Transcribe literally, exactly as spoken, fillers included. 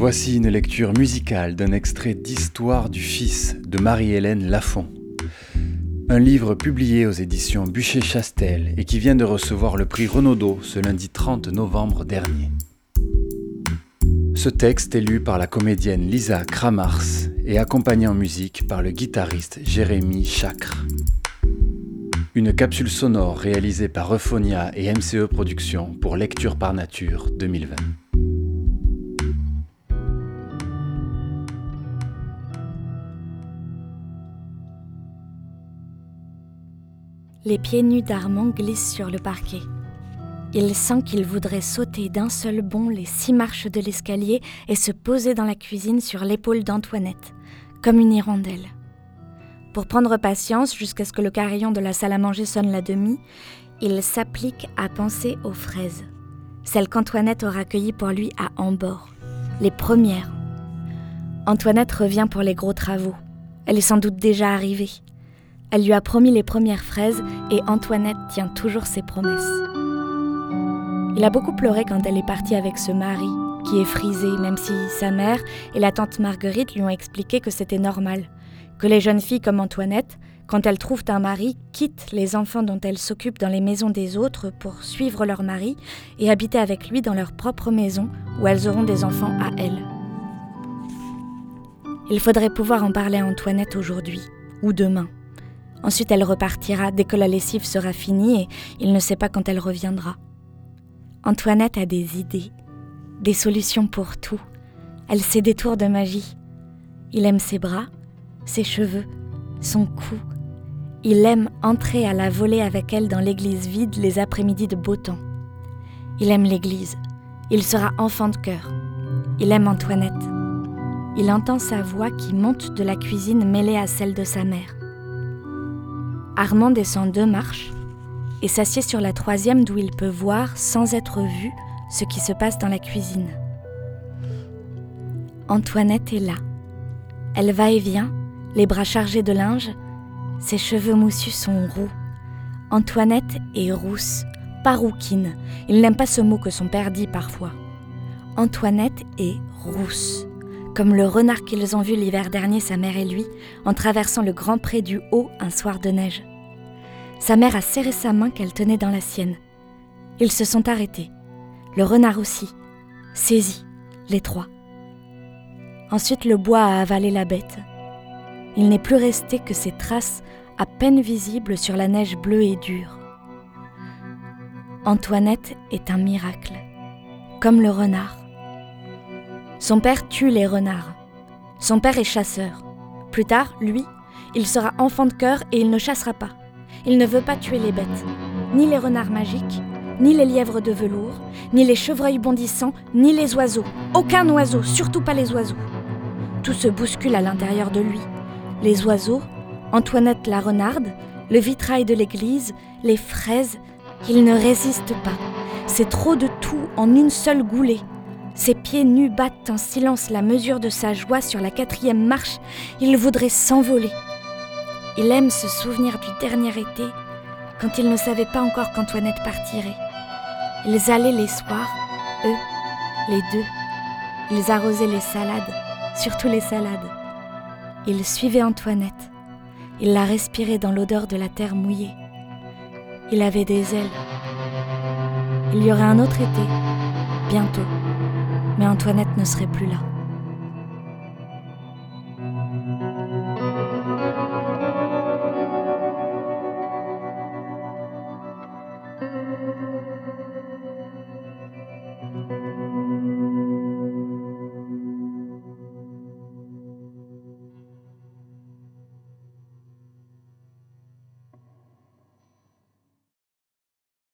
Voici une lecture musicale d'un extrait d'Histoire du Fils de Marie-Hélène Lafon. Un livre publié aux éditions Buchet-Chastel et qui vient de recevoir le prix Renaudot ce lundi trente novembre dernier. Ce texte est lu par la comédienne Lisa Kramarz et accompagné en musique par le guitariste Jérémy Chacre. Une capsule sonore réalisée par Euphonia et M C E Productions pour Lecture par Nature deux mille vingt. Les pieds nus d'Armand glissent sur le parquet. Il sent qu'il voudrait sauter d'un seul bond les six marches de l'escalier et se poser dans la cuisine sur l'épaule d'Antoinette, comme une hirondelle. Pour prendre patience jusqu'à ce que le carillon de la salle à manger sonne la demie, il s'applique à penser aux fraises, celles qu'Antoinette aura cueillies pour lui à Hambord, les premières. Antoinette revient pour les gros travaux. Elle est sans doute déjà arrivée. Elle lui a promis les premières fraises et Antoinette tient toujours ses promesses. Il a beaucoup pleuré quand elle est partie avec ce mari, qui est frisé, même si sa mère et la tante Marguerite lui ont expliqué que c'était normal, que les jeunes filles comme Antoinette, quand elles trouvent un mari, quittent les enfants dont elles s'occupent dans les maisons des autres pour suivre leur mari et habiter avec lui dans leur propre maison où elles auront des enfants à elles. Il faudrait pouvoir en parler à Antoinette aujourd'hui ou demain. Ensuite, elle repartira dès que la lessive sera finie et il ne sait pas quand elle reviendra. Antoinette a des idées, des solutions pour tout. Elle sait des tours de magie. Il aime ses bras, ses cheveux, son cou. Il aime entrer à la volée avec elle dans l'église vide les après-midi de beau temps. Il aime l'église. Il sera enfant de cœur. Il aime Antoinette. Il entend sa voix qui monte de la cuisine mêlée à celle de sa mère. Armand descend deux marches et s'assied sur la troisième d'où il peut voir, sans être vu, ce qui se passe dans la cuisine. Antoinette est là. Elle va et vient, les bras chargés de linge. Ses cheveux moussus sont roux. Antoinette est rousse, pas rouquine. Il n'aime pas ce mot que son père dit parfois. Antoinette est rousse, comme le renard qu'ils ont vu l'hiver dernier, sa mère et lui, en traversant le grand pré du Haut un soir de neige. Sa mère a serré sa main qu'elle tenait dans la sienne. Ils se sont arrêtés. Le renard aussi. Saisis, les trois. Ensuite, le bois a avalé la bête. Il n'est plus resté que ses traces à peine visibles sur la neige bleue et dure. Antoinette est un miracle, comme le renard. Son père tue les renards. Son père est chasseur. Plus tard, lui, il sera enfant de cœur et il ne chassera pas. Il ne veut pas tuer les bêtes, ni les renards magiques, ni les lièvres de velours, ni les chevreuils bondissants, ni les oiseaux. Aucun oiseau, surtout pas les oiseaux. Tout se bouscule à l'intérieur de lui. Les oiseaux, Antoinette la renarde, le vitrail de l'église, les fraises, il ne résiste pas. C'est trop de tout en une seule goulée. Ses pieds nus battent en silence la mesure de sa joie sur la quatrième marche. Il voudrait s'envoler. Il aime se souvenir du dernier été, quand il ne savait pas encore qu'Antoinette partirait. Ils allaient les soirs, eux, les deux. Ils arrosaient les salades, surtout les salades. Ils suivaient Antoinette. Ils la respiraient dans l'odeur de la terre mouillée. Il avait des ailes. Il y aurait un autre été, bientôt. Mais Antoinette ne serait plus là.